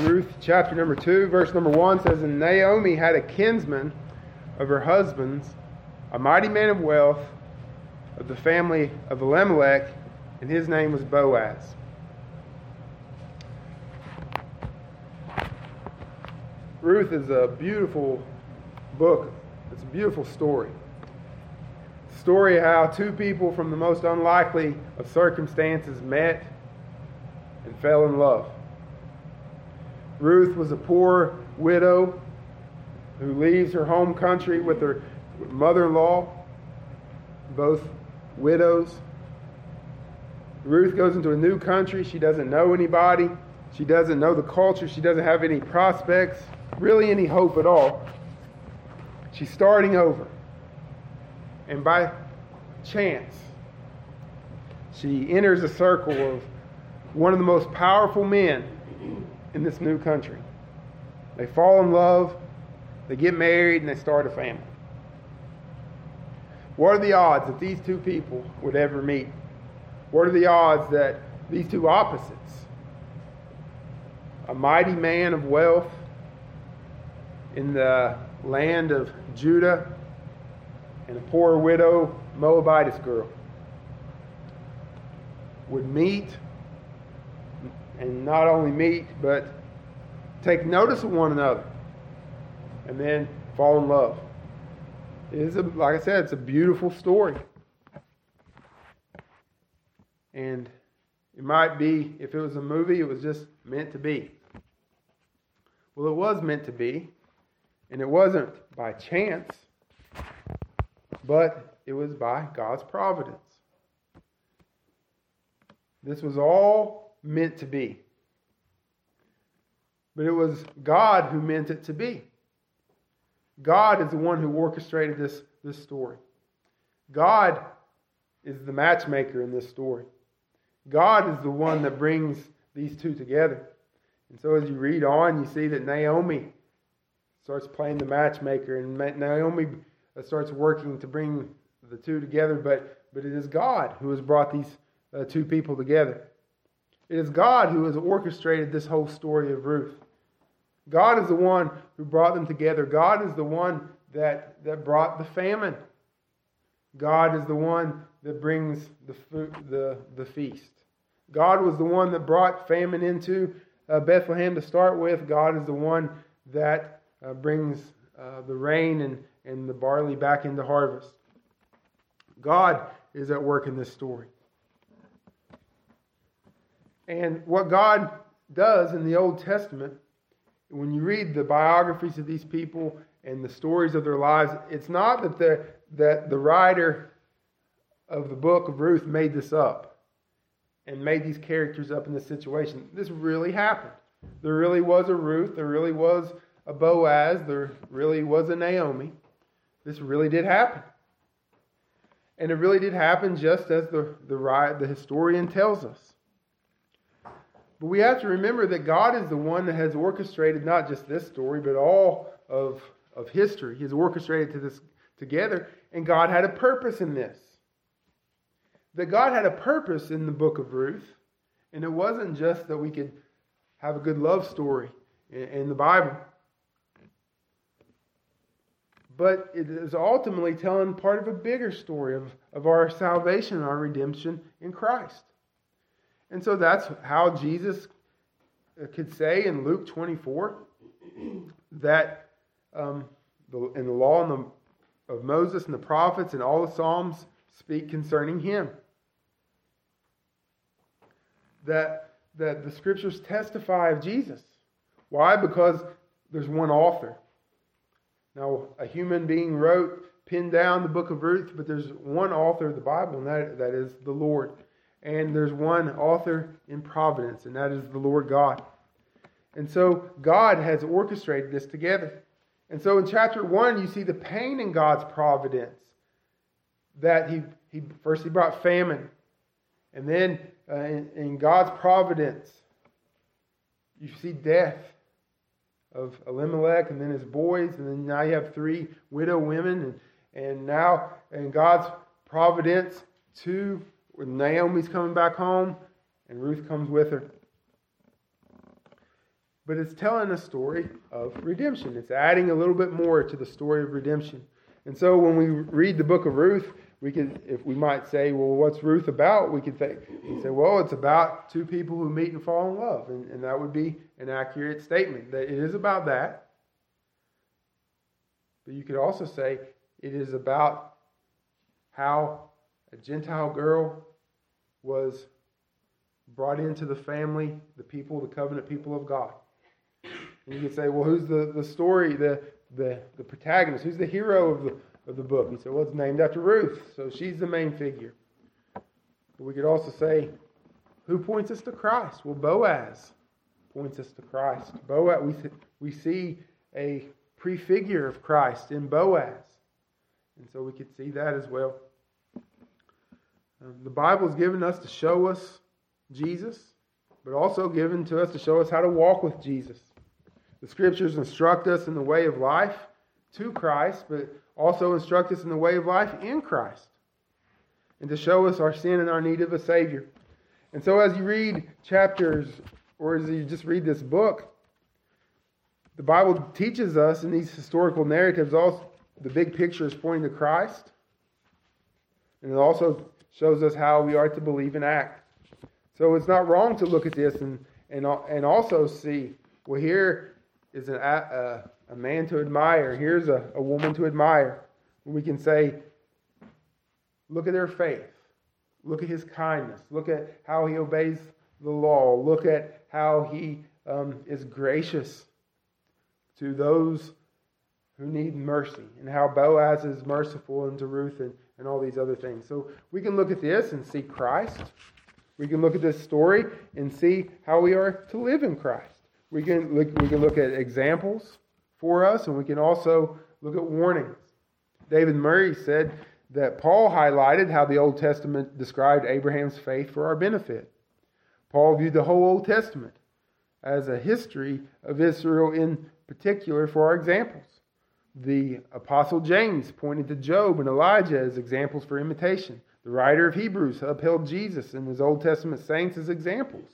Ruth chapter number 2, verse number 1 says, "And Naomi had a kinsman of her husband's, a mighty man of wealth, of the family of Elimelech, and his name was Boaz." Ruth is a beautiful book. It's a beautiful story. It's a story of how two people from the most unlikely of circumstances met and fell in love. Ruth was a poor widow who leaves her home country with her mother-in-law, both widows. Ruth goes into a new country. She doesn't know anybody. She doesn't know the culture. She doesn't have any prospects, really any hope at all. She's starting over. And by chance, she enters a circle of one of the most powerful men in this new country. They fall in love, they get married, and they start a family. What are the odds that these two people would ever meet? What are the odds that these two opposites, a mighty man of wealth in the land of Judah, and a poor widow, Moabitess girl, would meet, and not only meet, but take notice of one another, and then fall in love? Like I said, it's a beautiful story. And it might be, if it was a movie, it was just meant to be. Well, it was meant to be, and it wasn't by chance, but it was by God's providence. This was all meant to be. But it was God who meant it to be. God is the one who orchestrated this story. God is the matchmaker in this story. God is the one that brings these two together. And so as you read on, you see that Naomi starts playing the matchmaker, and Naomi starts working to bring the two together, but it is God who has brought these two people together. It is God who has orchestrated this whole story of Ruth. God is the one who brought them together. God is the one that brought the famine. God is the one that brings the food, the feast. God was the one that brought famine into Bethlehem to start with. God is the one that brings the rain and the barley back into harvest. God is at work in this story. And what God does in the Old Testament, when you read the biographies of these people and the stories of their lives, it's not that the writer of the book of Ruth made this up and made these characters up in this situation. This really happened. There really was a Ruth. There really was a Boaz. There really was a Naomi. This really did happen. And it really did happen just as the historian tells us. But we have to remember that God is the one that has orchestrated not just this story, but all of history. He has orchestrated this together, and God had a purpose in this. That God had a purpose in the book of Ruth, and it wasn't just that we could have a good love story in the Bible. But it is ultimately telling part of a bigger story of our salvation and our redemption in Christ. And so that's how Jesus could say in Luke 24 that in the law of Moses and the prophets and all the Psalms speak concerning him. That the scriptures testify of Jesus. Why? Because there's one author. Now, a human being wrote, pinned down the book of Ruth, but there's one author of the Bible, and that is the Lord. And there's one author in providence, and that is the Lord God. And so God has orchestrated this together. And so in chapter 1, you see the pain in God's providence. That he first brought famine. And then in God's providence, you see death of Elimelech and then his boys. And then now you have 3 widow women. And now in God's providence, 2, when Naomi's coming back home, and Ruth comes with her. but it's telling a story of redemption. It's adding a little bit more to the story of redemption. And so when we read the book of Ruth, we can, if we might say, well, what's Ruth about? We could think, we say, well, it's about two people who meet and fall in love. And that would be an accurate statement. That it is about that. But you could also say it is about how a Gentile girl was brought into the family, the people, the covenant people of God. And you could say, well, who's the story, the protagonist? Who's the hero of the book? And so, well, it's named after Ruth, so she's the main figure. But we could also say, who points us to Christ? Well, Boaz points us to Christ. Boaz, we see a prefigure of Christ in Boaz. And so we could see that as well. The Bible is given us to show us Jesus, but also given to us to show us how to walk with Jesus. The Scriptures instruct us in the way of life to Christ, but also instruct us in the way of life in Christ, and to show us our sin and our need of a Savior. And so as you read chapters, or as you just read this book, the Bible teaches us in these historical narratives, also the big picture is pointing to Christ, and it also shows us how we are to believe and act. So it's not wrong to look at this and also see, well, here is a man to admire. Here's a woman to admire. We can say, look at their faith. Look at his kindness. Look at how he obeys the law. Look at how he is gracious to those who need mercy, and how Boaz is merciful unto Ruth and all these other things. So we can look at this and see Christ. We can look at this story and see how we are to live in Christ. We can look at examples for us, and we can also look at warnings. David Murray said that Paul highlighted how the Old Testament described Abraham's faith for our benefit. Paul viewed the whole Old Testament as a history of Israel in particular for our examples. The Apostle James pointed to Job and Elijah as examples for imitation. The writer of Hebrews upheld Jesus and his Old Testament saints as examples.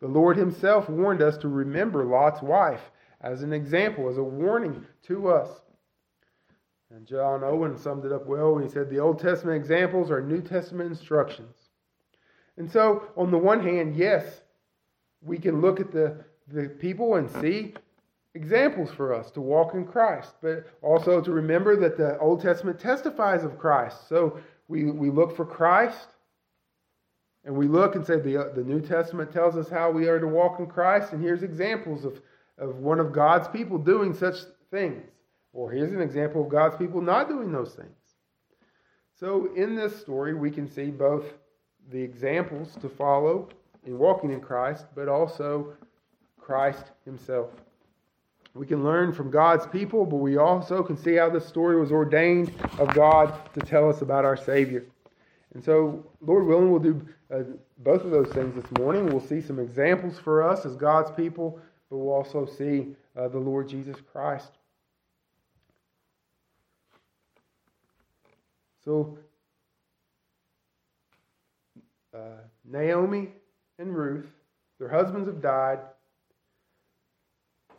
The Lord himself warned us to remember Lot's wife as an example, as a warning to us. And John Owen summed it up well when he said, the Old Testament examples are New Testament instructions. And so, on the one hand, yes, we can look at the people and see examples for us to walk in Christ, but also to remember that the Old Testament testifies of Christ. So, we look for Christ, and we look and say the New Testament tells us how we are to walk in Christ, and here's examples of one of God's people doing such things. Or here's an example of God's people not doing those things. So in this story, we can see both the examples to follow in walking in Christ, but also Christ himself. We can learn from God's people, but we also can see how this story was ordained of God to tell us about our Savior. And so, Lord willing, we'll do both of those things this morning. We'll see some examples for us as God's people, but we'll also see the Lord Jesus Christ. So, Naomi and Ruth, their husbands have died.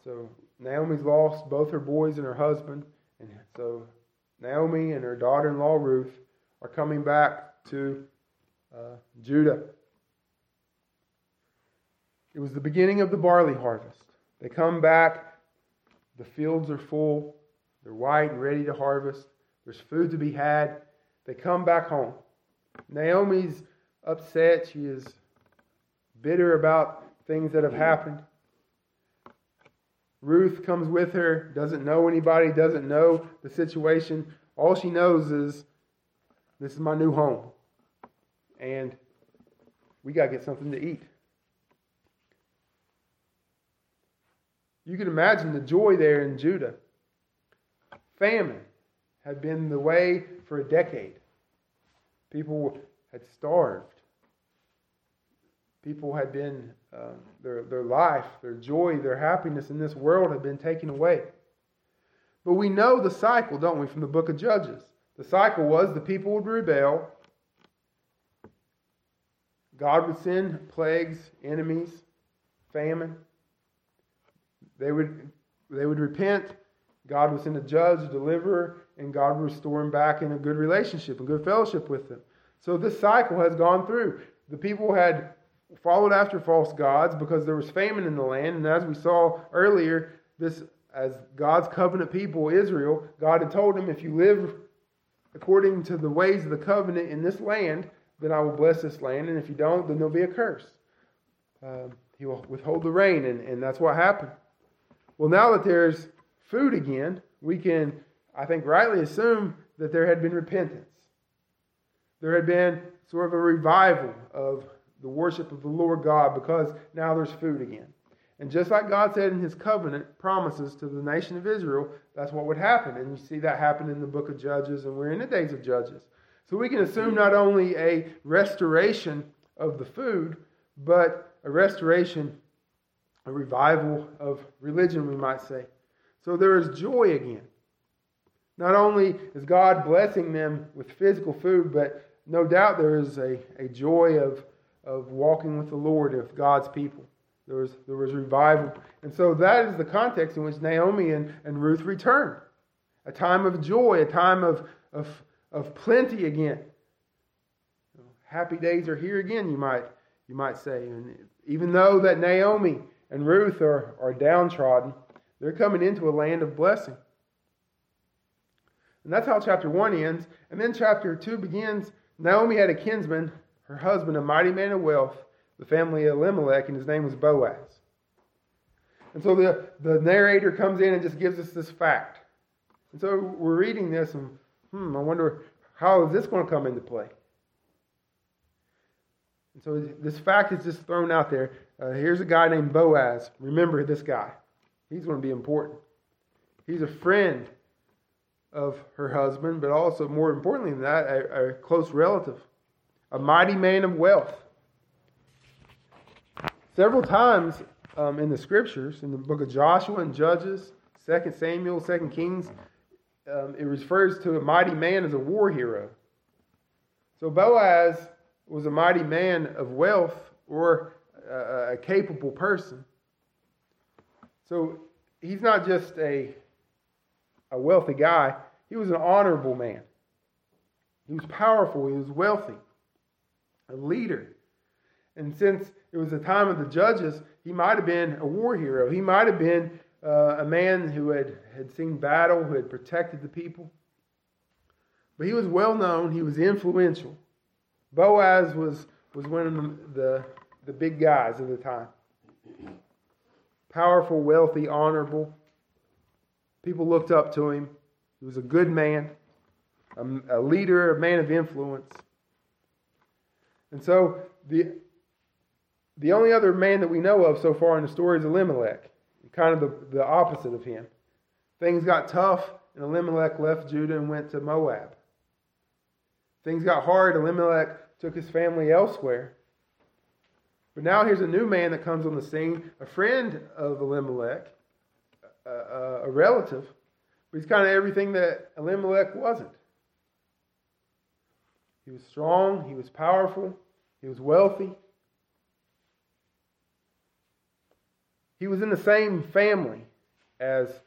So, Naomi's lost both her boys and her husband. And so Naomi and her daughter-in-law Ruth are coming back to Judah. It was the beginning of the barley harvest. They come back. The fields are full. They're white and ready to harvest. There's food to be had. They come back home. Naomi's upset. She is bitter about things that have happened. Ruth comes with her, doesn't know anybody, doesn't know the situation. All she knows is, this is my new home. And we got to get something to eat. You can imagine the joy there in Judah. Famine had been the way for a decade. People had starved. People had been, their life, their joy, their happiness in this world had been taken away. But we know the cycle, don't we, from the book of Judges. The cycle was the people would rebel. God would send plagues, enemies, famine. They would repent. God would send a judge, deliverer, and God would restore them back in a good relationship and good fellowship with them. So this cycle has gone through. The people had followed after false gods because there was famine in the land. And as we saw earlier, this, as God's covenant people, Israel, God had told them, if you live according to the ways of the covenant in this land, then I will bless this land. And if you don't, then there'll be a curse. He will withhold the rain. And that's what happened. Well, now that there's food again, we can, I think, rightly assume that there had been repentance. There had been sort of a revival of the worship of the Lord God because now there's food again. And just like God said in his covenant promises to the nation of Israel, that's what would happen. And you see that happen in the book of Judges, and we're in the days of Judges. So we can assume not only a restoration of the food, but a restoration, a revival of religion, we might say. So there is joy again. Not only is God blessing them with physical food, but no doubt there is a joy of walking with the Lord, of God's people. There was revival. And so that is the context in which Naomi and Ruth returned. A time of joy, a time of plenty again. Happy days are here again, you might say. And even though that Naomi and Ruth are downtrodden, they're coming into a land of blessing. And that's how chapter 1 ends. And then chapter 2 begins. Naomi had a kinsman, her husband, a mighty man of wealth, the family of Elimelech, and his name was Boaz. And so the narrator comes in and just gives us this fact. And so we're reading this and, I wonder, how is this going to come into play? And so this fact is just thrown out there. Here's a guy named Boaz. Remember this guy. He's going to be important. He's a friend of her husband, but also, more importantly than that, a close relative, a mighty man of wealth. Several times in the scriptures, in the book of Joshua and Judges, 2 Samuel, 2 Kings, it refers to a mighty man as a war hero. So Boaz was a mighty man of wealth, or a capable person. So he's not just a wealthy guy. He was an honorable man. He was powerful. He was wealthy. A leader. And since it was the time of the judges, he might have been a war hero. He might have been a man who had seen battle, who had protected the people. But he was well known. He was influential. Boaz was one of the big guys of the time. Powerful, wealthy, honorable. People looked up to him. He was a good man, a leader, a man of influence. And so the only other man that we know of so far in the story is Elimelech, kind of the opposite of him. Things got tough, and Elimelech left Judah and went to Moab. Things got hard. Elimelech took his family elsewhere. But now here's a new man that comes on the scene, a friend of Elimelech, a relative, but he's kind of everything that Elimelech wasn't. He was strong, he was powerful, he was wealthy. He was in the same family as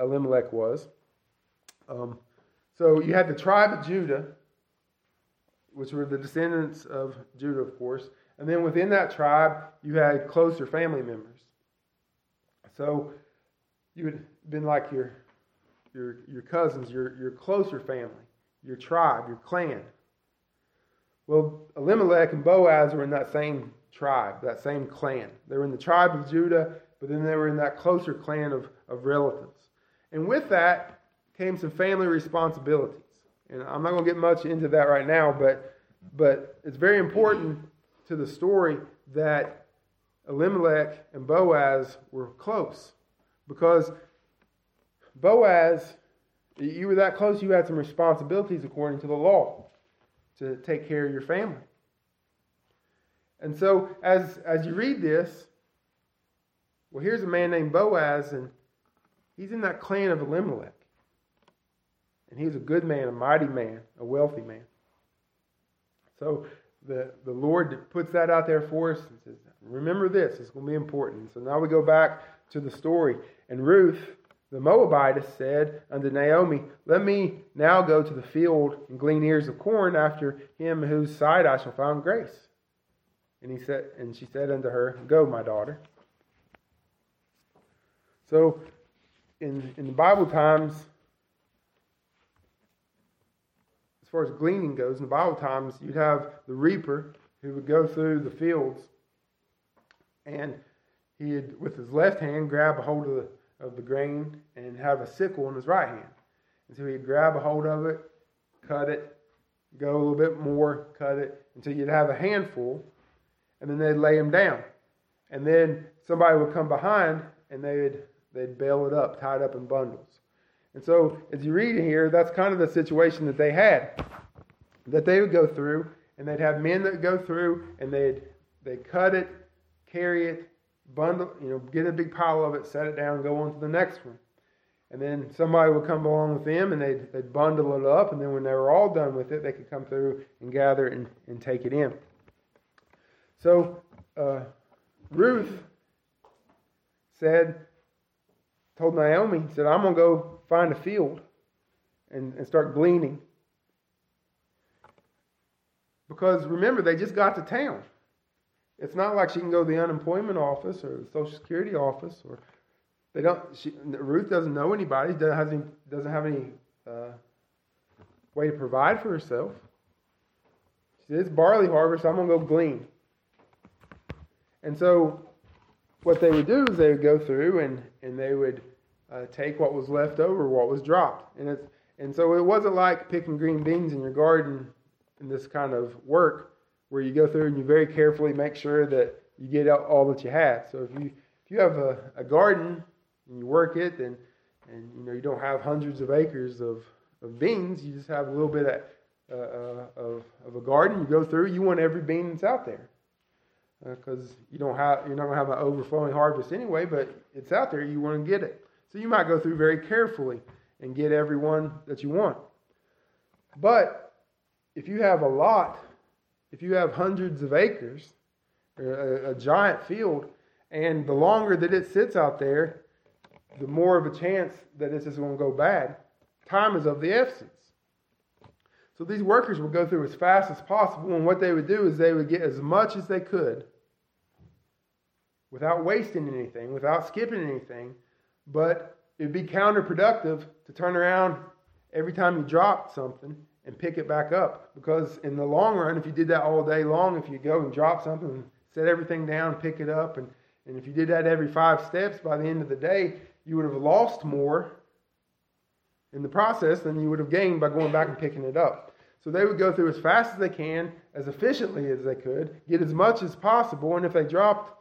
Elimelech was. So you had the tribe of Judah, which were the descendants of Judah, of course, and then within that tribe, you had closer family members. So you would have been like your cousins, your closer family, your tribe, your clan. Well, Elimelech and Boaz were in that same tribe, that same clan. They were in the tribe of Judah, but then they were in that closer clan of relatives. And with that came some family responsibilities. And I'm not going to get much into that right now, but it's very important to the story that Elimelech and Boaz were close. Because Boaz, you were that close, you had some responsibilities according to the law to take care of your family. And so as you read this, well, here's a man named Boaz, and he's in that clan of Elimelech. And he's a good man, a mighty man, a wealthy man. So the Lord puts that out there for us and says, remember this, it's going to be important. So now we go back to the story. And Ruth, the Moabitess, said unto Naomi, let me now go to the field and glean ears of corn after him whose side I shall find grace. And he said, and she said unto her, go, my daughter. So in the Bible times, as far as gleaning goes, in the Bible times, you'd have the reaper who would go through the fields, and he'd, with his left hand, grab a hold of the grain and have a sickle in his right hand. And so he'd grab a hold of it, cut it, go a little bit more, cut it, until you'd have a handful, and then they'd lay him down. And then somebody would come behind, and they'd bale it up, tie it up in bundles. And so, as you read here, that's kind of the situation that they had, that they would go through, and they'd have men that go through, and they'd cut it, carry it, bundle, get a big pile of it, set it down, go on to the next one. And then somebody would come along with them, and they'd bundle it up, and then when they were all done with it, they could come through and gather and take it in. So, Ruth told Naomi, said, I'm going to go find a field and start gleaning. Because remember, they just got to town. It's not like she can go to the unemployment office or the Social Security office, or they don't. Ruth doesn't know anybody, doesn't have any way to provide for herself. She said, it's barley harvest, I'm going to go glean. And so what they would do is they would go through and they would take what was left over, what was dropped. And so it wasn't like picking green beans in your garden in this kind of work where you go through and you very carefully make sure that you get out all that you have. So if you have a garden and you work it and you don't have hundreds of acres of beans, you just have a little bit of a garden. You go through, you want every bean that's out there. Because you're not going to have an overflowing harvest anyway, but it's out there, you want to get it. So you might go through very carefully and get everyone that you want. But if you have a lot, if you have hundreds of acres, a giant field, and the longer that it sits out there, the more of a chance that it's just going to go bad. Time is of the essence. So these workers would go through as fast as possible, and what they would do is they would get as much as they could without wasting anything, without skipping anything, but it would be counterproductive to turn around every time you dropped something and pick it back up, because in the long run, if you did that all day long, if you go and drop something and set everything down, pick it up, and if you did that every 5 steps, by the end of the day, you would have lost more in the process than you would have gained by going back and picking it up. So they would go through as fast as they can, as efficiently as they could, get as much as possible, and if they dropped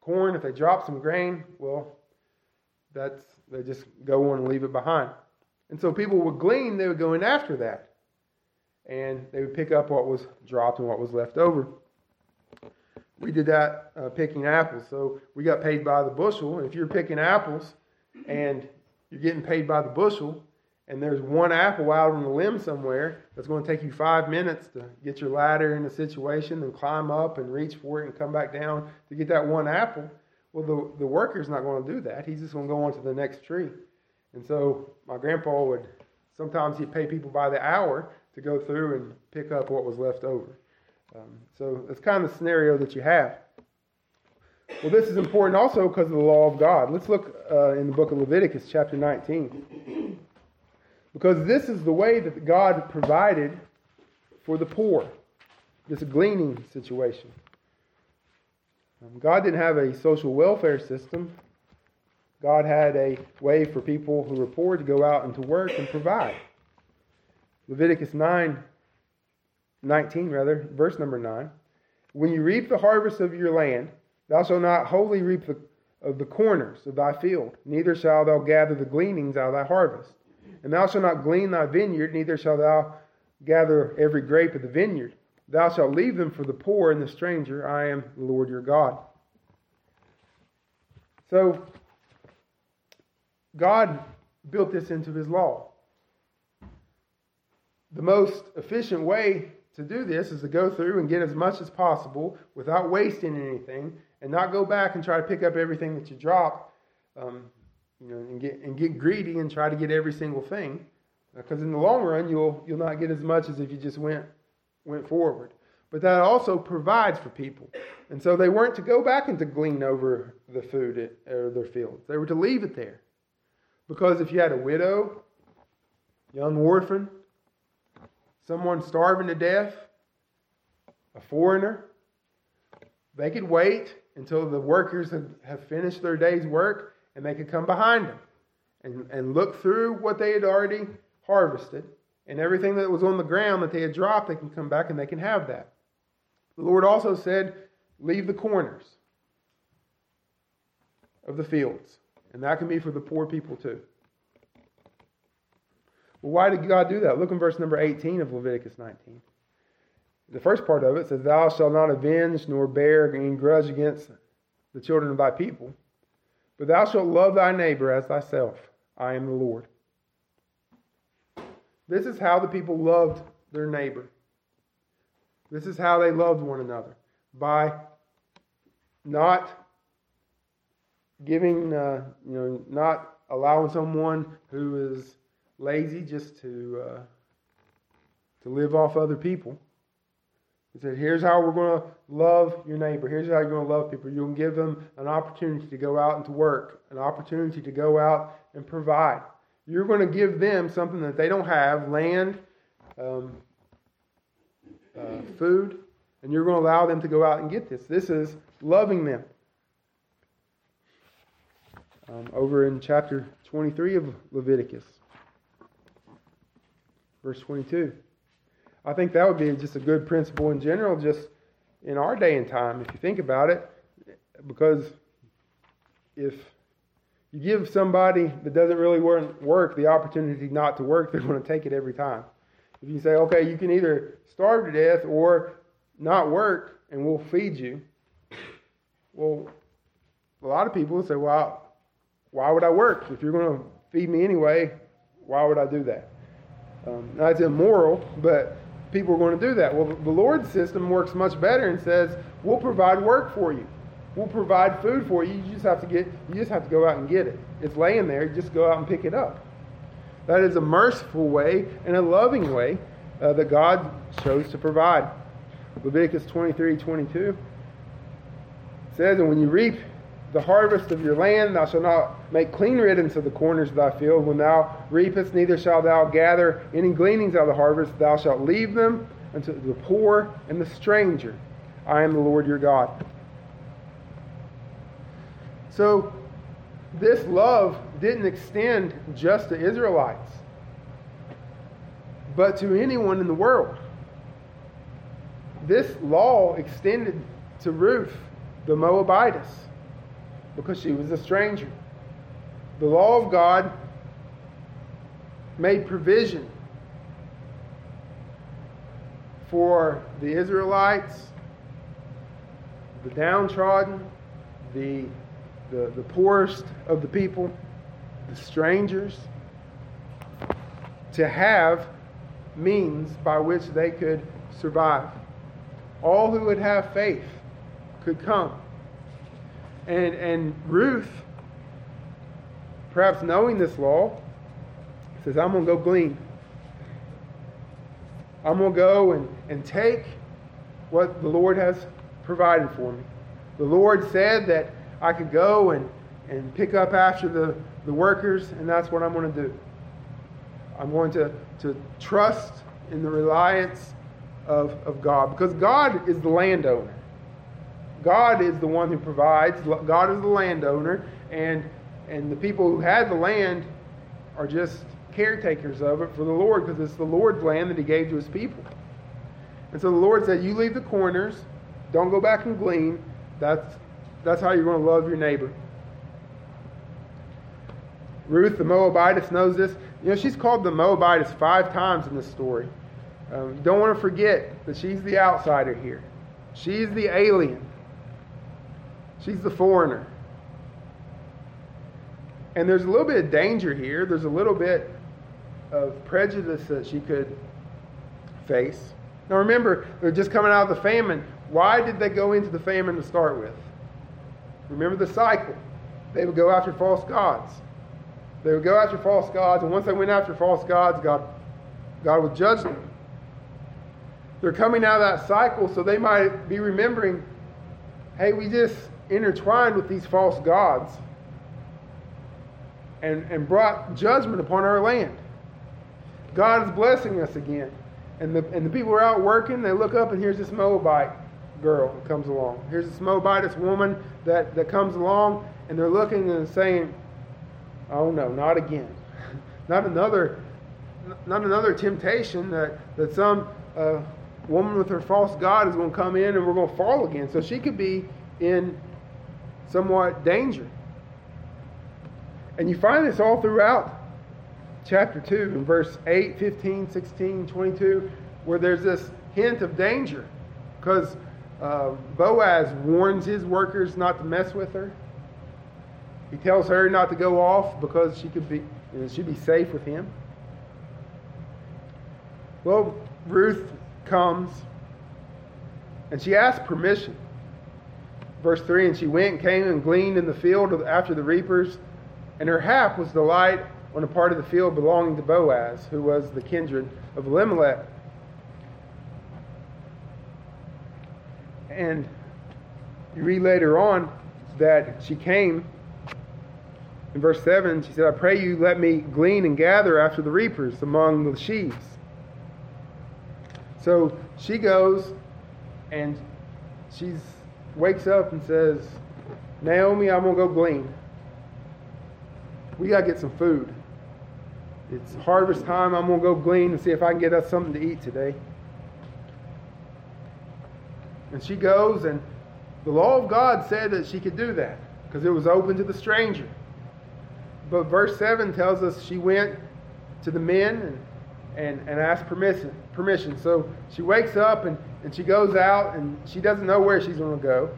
corn, if they dropped some grain, well, they just go on and leave it behind. And so people would glean, they would go in after that, and they would pick up what was dropped and what was left over. We did that picking apples, so we got paid by the bushel, and if you're picking apples, and you're getting paid by the bushel, and there's one apple out on the limb somewhere that's going to take you 5 minutes to get your ladder in a situation and climb up and reach for it and come back down to get that one apple. Well, the worker's not going to do that. He's just going to go on to the next tree. And so my grandpa would, sometimes he'd pay people by the hour to go through and pick up what was left over. So that's kind of the scenario that you have. Well, this is important also because of the law of God. Let's look in the book of Leviticus, chapter 19. Because this is the way that God provided for the poor, this gleaning situation. God didn't have a social welfare system. God had a way for people who were poor to go out and to work and provide. Leviticus 19, verse number 9. When you reap the harvest of your land, thou shalt not wholly reap of the corners of thy field, neither shalt thou gather the gleanings out of thy harvest. And thou shalt not glean thy vineyard, neither shalt thou gather every grape of the vineyard. Thou shalt leave them for the poor and the stranger. I am the Lord your God. So, God built this into his law. The most efficient way to do this is to go through and get as much as possible without wasting anything, and not go back and try to pick up everything that you dropped, and get greedy and try to get every single thing, because in the long run you'll not get as much as if you just went forward. But that also provides for people, and so they weren't to go back and to glean over the food or their fields. They were to leave it there, because if you had a widow, young orphan, someone starving to death, a foreigner, they could wait until the workers have finished their day's work, and they could come behind them and look through what they had already harvested, and everything that was on the ground that they had dropped, they can come back and they can have that. The Lord also said, leave the corners of the fields, and that can be for the poor people too. Well, why did God do that? Look in verse number 18 of Leviticus 19. The first part of it says, thou shalt not avenge nor bear any grudge against the children of thy people, but thou shalt love thy neighbor as thyself. I am the Lord. This is how the people loved their neighbor. This is how they loved one another. By not giving, not allowing someone who is lazy just to live off other people. He said, here's how we're going to love your neighbor. Here's how you're going to love people. You're going to give them an opportunity to go out and to work, an opportunity to go out and provide. You're going to give them something that they don't have, land, food, and you're going to allow them to go out and get this. This is loving them. Over in chapter 23 of Leviticus, verse 22. I think that would be just a good principle in general, just in our day and time, if you think about it. Because if you give somebody that doesn't really work the opportunity not to work, they're going to take it every time. If you say, okay, you can either starve to death or not work and we'll feed you. Well, a lot of people say, well, why would I work? If you're going to feed me anyway, why would I do that? Now it's immoral, but people are going to do that. Well, the Lord's system works much better and says, we'll provide work for you. We'll provide food for you. You just have to go out and get it. It's laying there. You just go out and pick it up. That is a merciful way and a loving way that God chose to provide. Leviticus 23:22 says, and when you reap the harvest of your land, thou shalt not make clean riddance of the corners of thy field. When thou reapest, neither shalt thou gather any gleanings out of the harvest. Thou shalt leave them unto the poor and the stranger. I am the Lord your God. So, this love didn't extend just to Israelites, but to anyone in the world. This law extended to Ruth, the Moabitess, because she was a stranger. The law of God made provision for the Israelites, the downtrodden, the poorest of the people, the strangers, to have means by which they could survive. All who would have faith could come. And Ruth, perhaps knowing this law, says, I'm going to go glean. I'm going to go and take what the Lord has provided for me. The Lord said that I could go and pick up after the workers, and that's what I'm going to do. I'm going to trust in the reliance of God, because God is the landowner. God is the one who provides. God is the landowner, and the people who had the land are just caretakers of it for the Lord, because it's the Lord's land that he gave to his people. And so the Lord said, you leave the corners, don't go back and glean. That's how you're going to love your neighbor. Ruth, the Moabitess, knows this. She's called the Moabitess 5 times in this story. You don't want to forget that she's the outsider here. She's the alien. She's the foreigner. And there's a little bit of danger here. There's a little bit of prejudice that she could face. Now remember, they're just coming out of the famine. Why did they go into the famine to start with? Remember the cycle. They would go after false gods. They would go after false gods, and once they went after false gods, God would judge them. They're coming out of that cycle, so they might be remembering, hey, we just intertwined with these false gods and brought judgment upon our land. God is blessing us again. And the people are out working, they look up, and here's this Moabite girl that comes along. Here's this Moabitess woman that comes along, and they're looking and saying, oh no, not again. not another temptation that some woman with her false god is going to come in and we're going to fall again. So she could be in somewhat danger. And you find this all throughout chapter 2 in verse 8, 15, 16, 22, where there's this hint of danger because Boaz warns his workers not to mess with her. He tells her not to go off because she'd be safe with him. Well, Ruth comes and she asks permission. Verse 3, and she went and came and gleaned in the field after the reapers, and her hap was the light on a part of the field belonging to Boaz, who was the kindred of Elimelech. And you read later on that she came. In verse 7, she said, I pray you let me glean and gather after the reapers among the sheaves. So she goes and she wakes up and says, Naomi, I'm going to go glean. We got to get some food. It's harvest time. I'm going to go glean and see if I can get us something to eat today. And she goes, and the law of God said that she could do that because it was open to the stranger. But verse 7 tells us she went to the men and asked permission. So she wakes up and she goes out, and she doesn't know where she's going to go.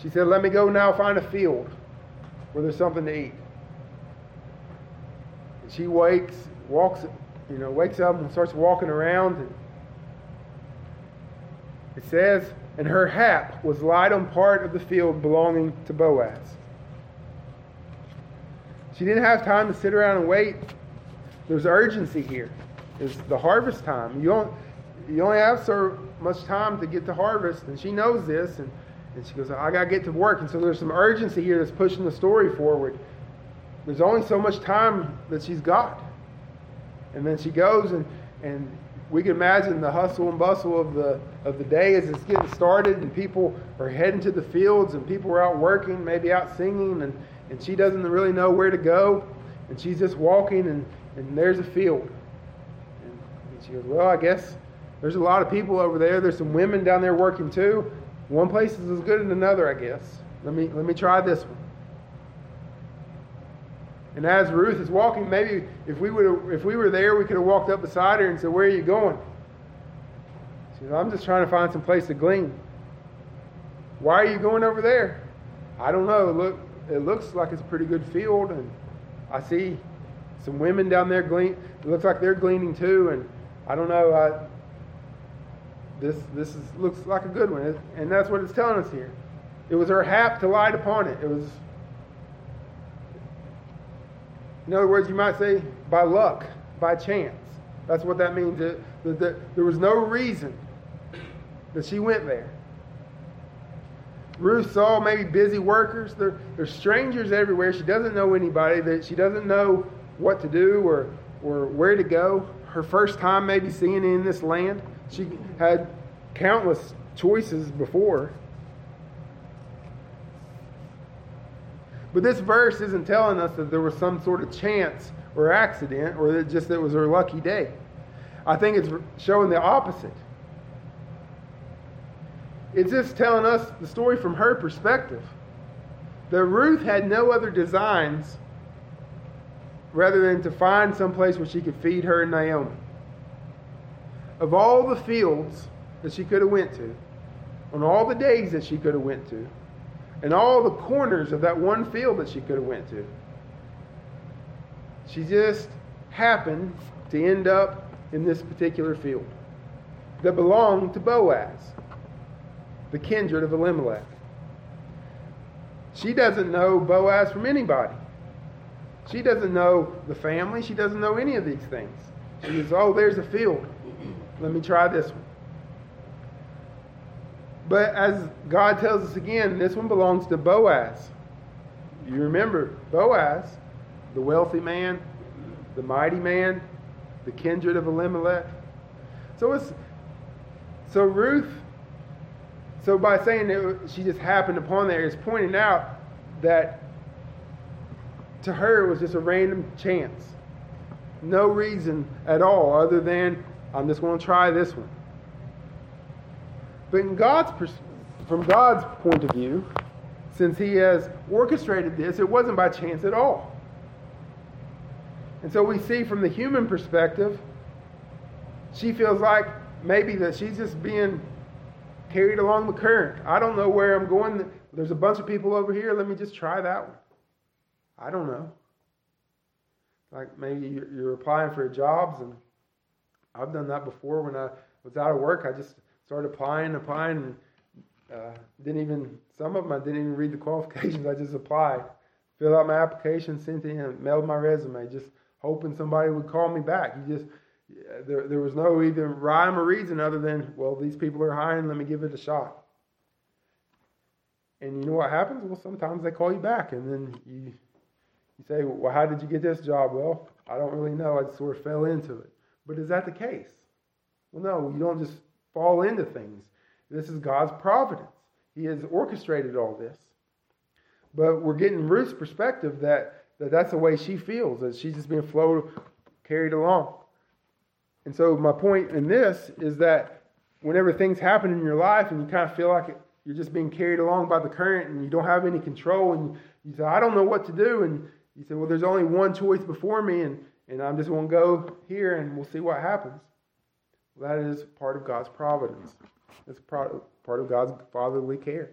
She said, let me go now find a field where there's something to eat. And she wakes up and starts walking around. And it says, and her hap was light on part of the field belonging to Boaz. She didn't have time to sit around and wait. There's urgency here. It's the harvest time. You only have so much time to get to harvest, and she knows this, and she goes, I got to get to work. And so there's some urgency here that's pushing the story forward. There's only so much time that she's got. And then she goes, and we can imagine the hustle and bustle of the day as it's getting started, and people are heading to the fields, and people are out working, maybe out singing, and she doesn't really know where to go, and she's just walking, and there's a field. And she goes, well, I guess there's a lot of people over there. There's some women down there working too. One place is as good as another, I guess. Let me try this one. And as Ruth is walking, maybe if we were there, we could have walked up beside her and said, where are you going? She goes, I'm just trying to find some place to glean. Why are you going over there? I don't know. Look. It looks like it's a pretty good field, and I see some women down there glean. It looks like they're gleaning too, and I don't know. This looks like a good one, and that's what it's telling us here. It was her hap to light upon it. It was, in other words, you might say by luck, by chance. That's what that means. That there was no reason that she went there. Ruth saw maybe busy workers. There's strangers everywhere. She doesn't know anybody. She doesn't know what to do or where to go. Her first time maybe seeing it in this land. She had countless choices before. But this verse isn't telling us that there was some sort of chance or accident or that just it was her lucky day. I think it's showing the opposite. It's just telling us the story from her perspective. That Ruth had no other designs rather than to find some place where she could feed her and Naomi. Of all the fields that she could have went to, on all the days that she could have went to, and all the corners of that one field that she could have went to, she just happened to end up in this particular field. that belonged to Boaz, the kindred of Elimelech. She doesn't know Boaz from anybody. She doesn't know the family. She doesn't know any of these things. She says, oh, there's a field. Let me try this one. But as God tells us again, this one belongs to Boaz. You remember, Boaz, the wealthy man, the mighty man, the kindred of Elimelech. So by saying that she just happened upon there, it's pointing out that to her it was just a random chance. No reason at all other than, I'm just going to try this one. But from God's point of view, since he has orchestrated this, it wasn't by chance at all. And so we see from the human perspective, she feels like maybe that she's just being carried along the current. I don't know where I'm going. There's a bunch of people over here. Let me just try that one. I don't know. Like maybe you're applying for jobs, and I've done that before when I was out of work. I just started applying, and some of them I didn't even read the qualifications. I just applied, filled out my application, sent it in, and mailed my resume, just hoping somebody would call me back. There was no either rhyme or reason other than, well, these people are hiring, let me give it a shot. And you know what happens? Well, sometimes they call you back, and then you say, well, how did you get this job? Well, I don't really know, I just sort of fell into it. But is that the case? Well, no, you don't just fall into things. This is God's providence. He has orchestrated all this. But we're getting Ruth's perspective that's the way she feels, that she's just being carried along. And so my point in this is that whenever things happen in your life and you kind of feel like you're just being carried along by the current and you don't have any control, and you say, I don't know what to do, and you say, well, there's only one choice before me, and I'm just going to go here and we'll see what happens. That is part of God's providence. It's part of God's fatherly care.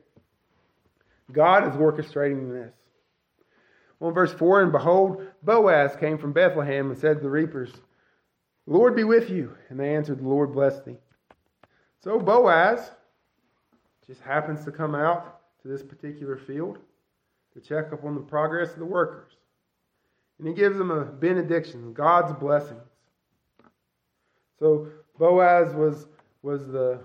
God is orchestrating this. Well, in verse 4, and behold, Boaz came from Bethlehem and said to the reapers, Lord be with you. And they answered, the Lord bless thee. So Boaz just happens to come out to this particular field to check up on the progress of the workers. And he gives them a benediction, God's blessings. So Boaz was the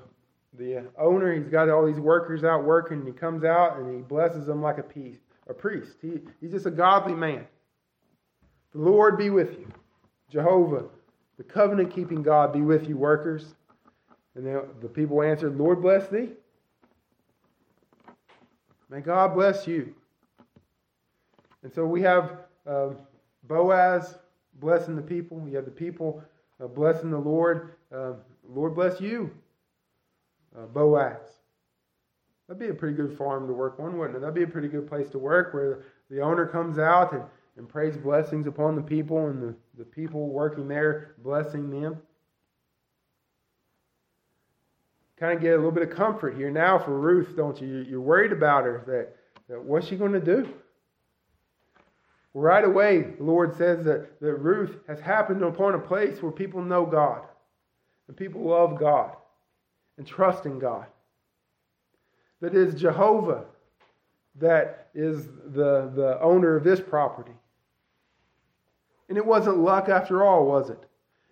owner. He's got all these workers out working, and he comes out and he blesses them like a priest. He's just a godly man. The Lord be with you. Jehovah, the covenant-keeping God, be with you, workers. And the people answered, Lord bless thee. May God bless you. And so we have Boaz blessing the people. We have the people blessing the Lord. Lord bless you, Boaz. That'd be a pretty good farm to work on, wouldn't it? That'd be a pretty good place to work, where the owner comes out and prays blessings upon the people, and the people working there blessing them. Kind of get a little bit of comfort here now for Ruth, don't you? You're worried about her, that what's she going to do? Right away, the Lord says that Ruth has happened upon a place where people know God, and people love God, and trust in God. That is Jehovah that is the owner of this property. And it wasn't luck after all, was it?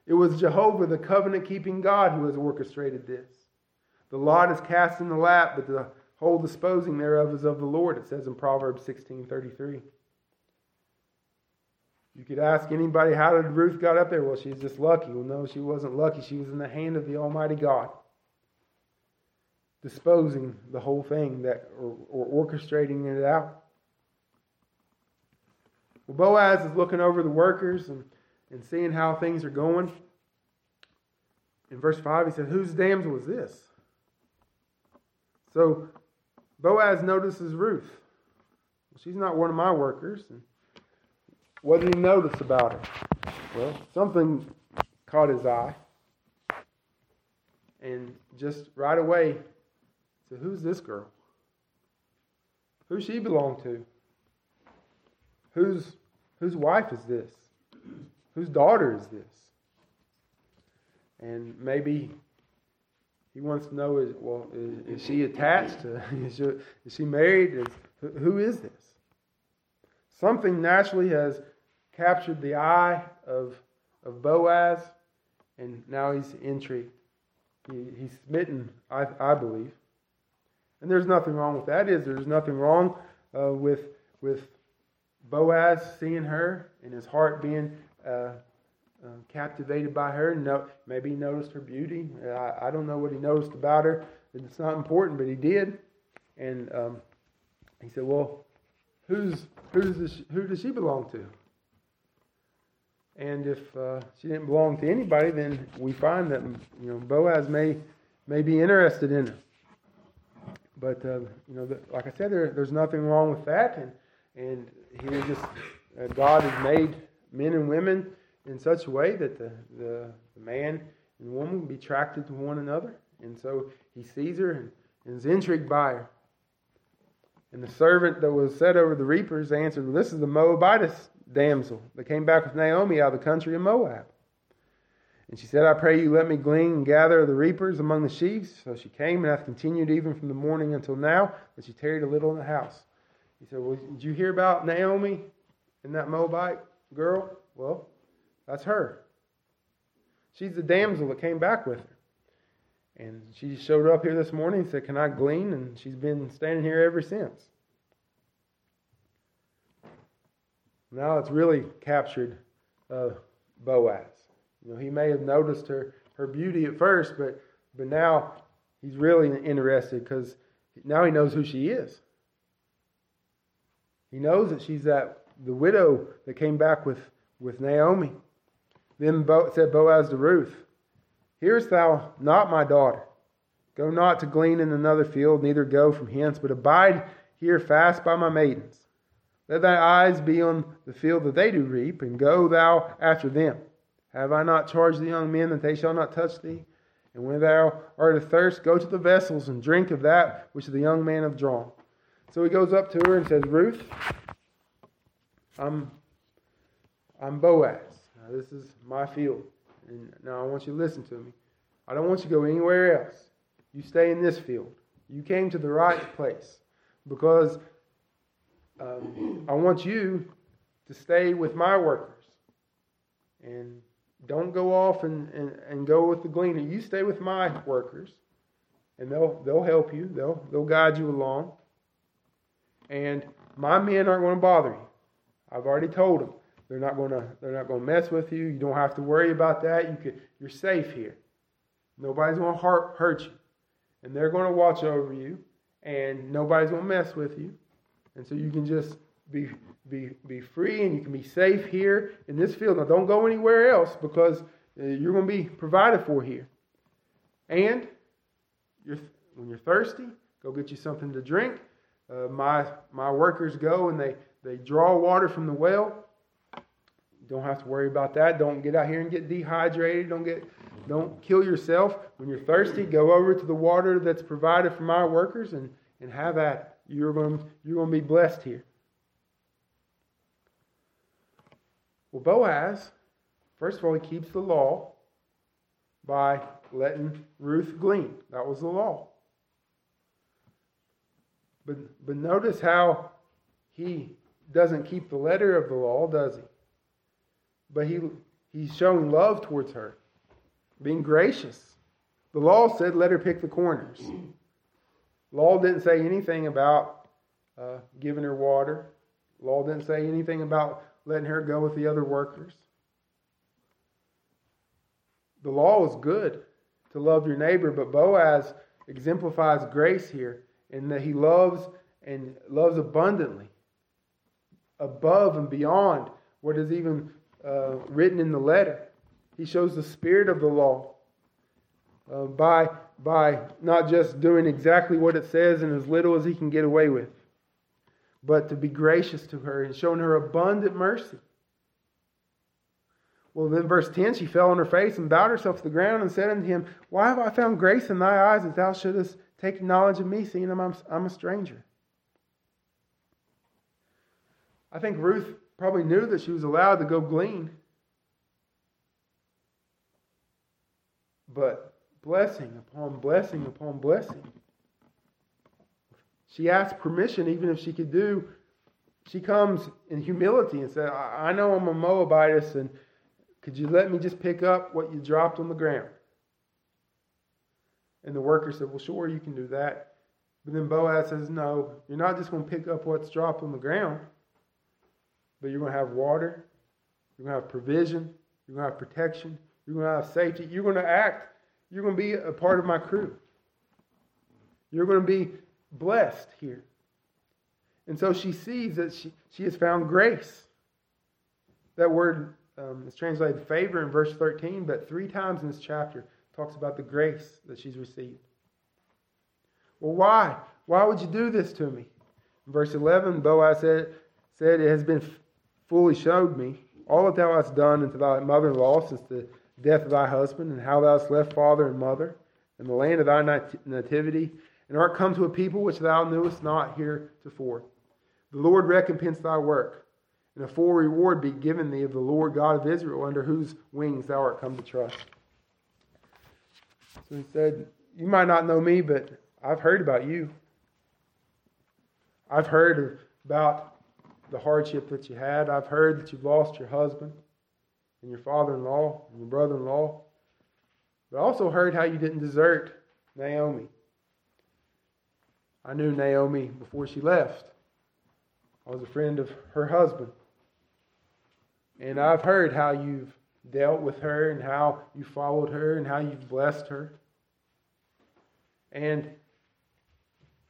It was Jehovah, the covenant-keeping God, who has orchestrated this. The lot is cast in the lap, but the whole disposing thereof is of the Lord, it says in Proverbs 16:33. You could ask anybody, how did Ruth got up there? Well, she's just lucky. Well, no, she wasn't lucky. She was in the hand of the Almighty God, disposing the whole thing, or orchestrating it out. Well, Boaz is looking over the workers and seeing how things are going. In verse 5, he said, whose damsel is this? So Boaz notices Ruth. Well, she's not one of my workers. And what did he notice about her? Well, something caught his eye. And just right away, so who's this girl? Who's she belong to? Whose wife is this? Whose daughter is this? And maybe He wants to know, is she attached? Is she married? Who is this? Something naturally has captured the eye of Boaz, and now he's intrigued. He's smitten, I believe. And there's nothing wrong with that. There's nothing wrong with Boaz seeing her and his heart being captivated by her. No, maybe he noticed her beauty. I don't know what he noticed about her. It's not important, but he did. And he said, "Well, who does she belong to?" And if she didn't belong to anybody, then we find that Boaz may be interested in her. But like I said, there's nothing wrong with that. And here, just God has made men and women in such a way that the man and woman would be attracted to one another. And so he sees her and is intrigued by her. And the servant that was set over the reapers answered, "This is the Moabitess damsel that came back with Naomi out of the country of Moab. And she said, I pray you let me glean and gather the reapers among the sheaves. So she came and hath continued even from the morning until now, but she tarried a little in the house." He said, "Well, did you hear about Naomi and that Moabite girl? Well, that's her. She's the damsel that came back with her. And she showed up here this morning and said, can I glean? And she's been standing here ever since." Now it's really captured Boaz. He may have noticed her beauty at first, but now he's really interested because now he knows who she is. He knows that she's the widow that came back with Naomi. Then said Boaz to Ruth, "Hearest thou not my daughter? Go not to glean in another field, neither go from hence, but abide here fast by my maidens. Let thy eyes be on the field that they do reap, and go thou after them. Have I not charged the young men that they shall not touch thee? And when thou art athirst, go to the vessels and drink of that which the young men have drawn." So he goes up to her and says, "Ruth, I'm Boaz. Now, this is my field. And now I want you to listen to me. I don't want you to go anywhere else. You stay in this field. You came to the right place because I want you to stay with my workers. And don't go off and go with the gleaner. You stay with my workers, and they'll help you. They'll guide you along. And my men aren't going to bother you. I've already told them they're not going to mess with you. You don't have to worry about that. You're safe here. Nobody's going to hurt you, and they're going to watch over you, and nobody's going to mess with you. And so you can just be free, and you can be safe here in this field. Now don't go anywhere else because you're going to be provided for here. And when you're thirsty, go get you something to drink. My workers go and they draw water from the well. You don't have to worry about that. Don't get out here and get dehydrated. Don't kill yourself. When you're thirsty, go over to the water that's provided for my workers and have at it. You're going to be blessed here." Well, Boaz, first of all, he keeps the law by letting Ruth glean. That was the law. But notice how he doesn't keep the letter of the law, does he? But he's showing love towards her, being gracious. The law said, let her pick the corners. Law didn't say anything about giving her water. Law didn't say anything about letting her go with the other workers. The law is good to love your neighbor, but Boaz exemplifies grace here in that he loves and loves abundantly, above and beyond what is even written in the letter. He shows the spirit of the law by not just doing exactly what it says and as little as he can get away with, but to be gracious to her and showing her abundant mercy. Well, then verse 10, she fell on her face and bowed herself to the ground and said unto him, "Why have I found grace in thy eyes that thou shouldest take knowledge of me, seeing I'm a stranger?" I think Ruth probably knew that she was allowed to go glean. But blessing upon blessing upon blessing. She asks permission, even if she could do. She comes in humility and says, I know I'm a Moabitess, and could you let me just pick up what you dropped on the ground? And the worker said, well, sure, you can do that. But then Boaz says, no, you're not just going to pick up what's dropped on the ground, but you're going to have water, you're going to have provision, you're going to have protection, you're going to have safety, you're going to act, you're going to be a part of my crew. You're going to be blessed here. And so she sees that she has found grace. That word is translated favor in verse 13, but 3 times in this chapter it talks about the grace that she's received. Well, why? Why would you do this to me? In verse 11, Boaz said, it has been fully showed me all that thou hast done unto thy mother-in-law since the death of thy husband, and how thou hast left father and mother, and the land of thy nativity, and art come to a people which thou knewest not heretofore. The Lord recompense thy work, and a full reward be given thee of the Lord God of Israel, under whose wings thou art come to trust. So he said, you might not know me, but I've heard about you. I've heard about the hardship that you had. I've heard that you've lost your husband and your father-in-law and your brother-in-law. But I also heard how you didn't desert Naomi. I knew Naomi before she left. I was a friend of her husband. And I've heard how you've dealt with her and how you followed her and how you've blessed her. And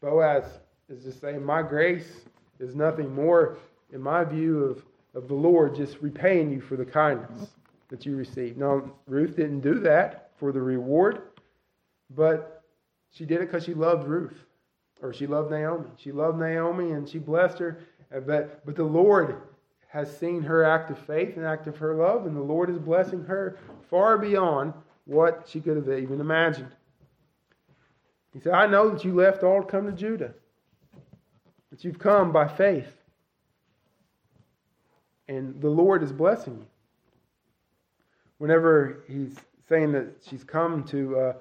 Boaz is just saying, my grace is nothing more, in my view, of the Lord just repaying you for the kindness that you received. Now, Ruth didn't do that for the reward, but she did it because she loved Ruth, or she loved Naomi. She loved Naomi and she blessed her, but the Lord has seen her act of faith and act of her love, and the Lord is blessing her far beyond what she could have even imagined. He said, I know that you left all to come to Judah, that you've come by faith, and the Lord is blessing you. Whenever he's saying that she's come to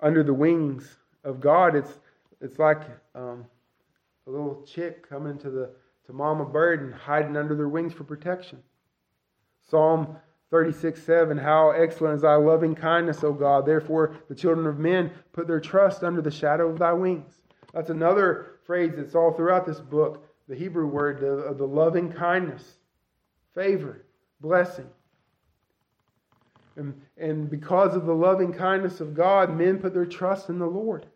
under the wings of God, it's like a little chick coming to mama bird and hiding under their wings for protection. Psalm 36:7, how excellent is thy loving kindness, O God. Therefore, the children of men put their trust under the shadow of thy wings. That's another phrase that's all throughout this book, the Hebrew word of the loving kindness, favor, blessing. And because of the loving kindness of God, men put their trust in the Lord.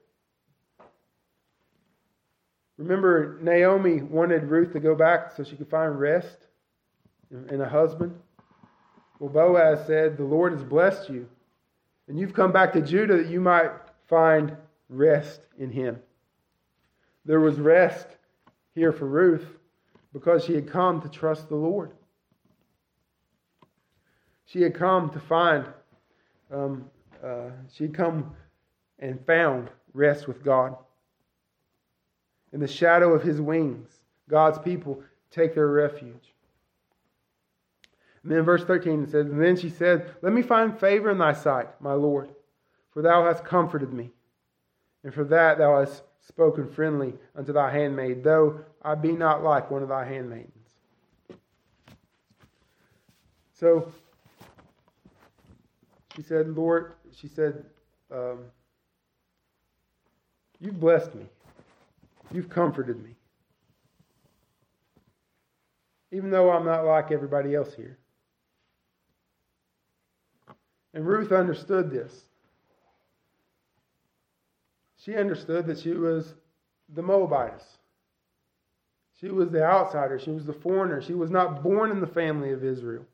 Remember, Naomi wanted Ruth to go back so she could find rest and a husband. Well, Boaz said, the Lord has blessed you, and you've come back to Judah that you might find rest in him. There was rest here for Ruth because she had come to trust the Lord. She had come to find, she had come and found rest with God. In the shadow of his wings, God's people take their refuge. And then verse 13 says, and then she said, let me find favor in thy sight, my Lord, for thou hast comforted me, and for that thou hast spoken friendly unto thy handmaid, though I be not like one of thy handmaidens. So she said, Lord, she said, you've blessed me. You've comforted me. Even though I'm not like everybody else here. And Ruth understood this. She understood that she was the Moabitess. She was the outsider. She was the foreigner. She was not born in the family of Israel.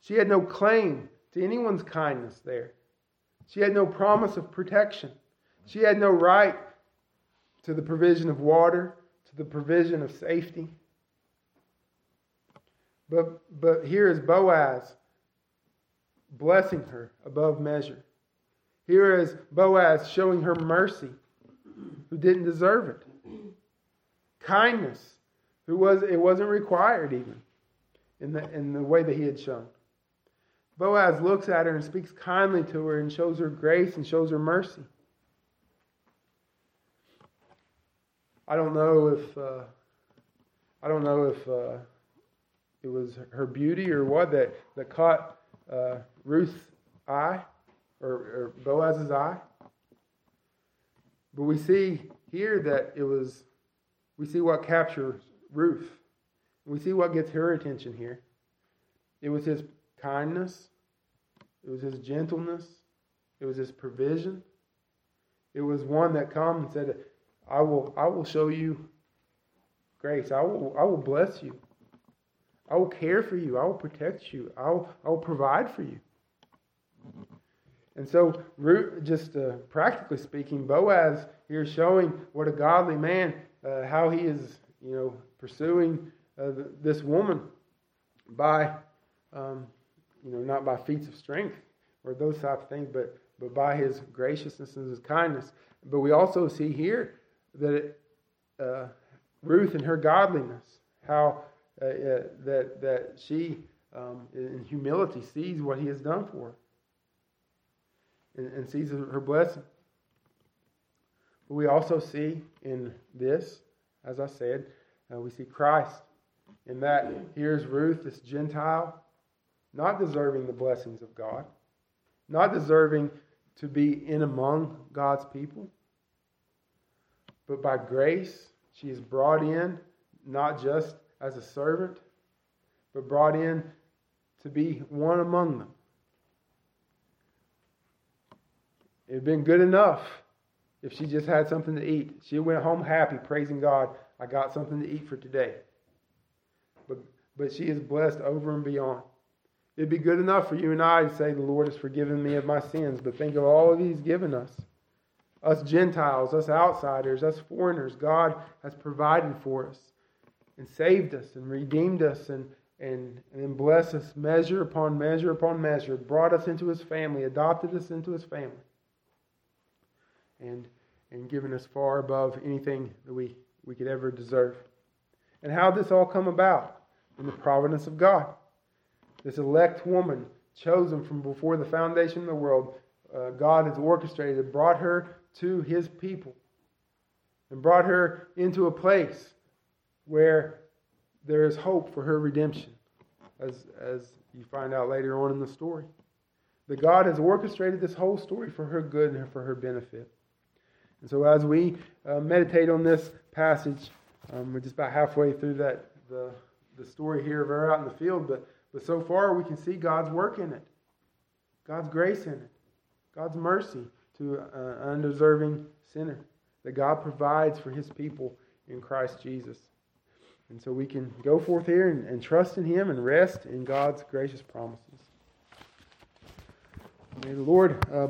She had no claim to anyone's kindness there. She had no promise of protection. She had no right to the provision of water, to the provision of safety. But here is Boaz blessing her above measure. Here is Boaz showing her mercy, who didn't deserve it. Kindness, it wasn't required even in the way that he had shown. Boaz looks at her and speaks kindly to her and shows her grace and shows her mercy. I don't know if it was her beauty or what that caught Ruth's eye or Boaz's eye. But we see here that we see what captures Ruth. We see what gets her attention here. It was his kindness. It was his gentleness. It was his provision. It was one that come and said, I will show you grace. I will bless you. I will care for you. I will protect you. I will provide for you. And so, Ruth, just practically speaking, Boaz here showing what a godly man, how he is, pursuing this woman by, not by feats of strength or those type of things, but by his graciousness and his kindness. But we also see here that Ruth and her godliness, how that she in humility sees what he has done for her and sees her blessing. But we also see in this, as I said, we see Christ in that here's Ruth, this Gentile, not deserving the blessings of God, not deserving to be in among God's people, but by grace she is brought in, not just as a servant, but brought in to be one among them. It had been good enough if she just had something to eat. She went home happy, praising God, I got something to eat for today. But she is blessed over and beyond. It'd be good enough for you and I to say, the Lord has forgiven me of my sins, but think of all that He's given us. Us Gentiles, us outsiders, us foreigners, God has provided for us and saved us and redeemed us and blessed us measure upon measure upon measure, brought us into His family, adopted us into His family, and given us far above anything that we could ever deserve. And how this all come about? In the providence of God. This elect woman, chosen from before the foundation of the world, God has orchestrated, brought her to His people, and brought her into a place where there is hope for her redemption, as you find out later on in the story. That God has orchestrated this whole story for her good and for her benefit. And so as we meditate on this passage, we're just about halfway through the story here of her out in the field, but so far we can see God's work in it, God's grace in it, God's mercy to an undeserving sinner, that God provides for His people in Christ Jesus. And so we can go forth here and trust in Him and rest in God's gracious promises. May the Lord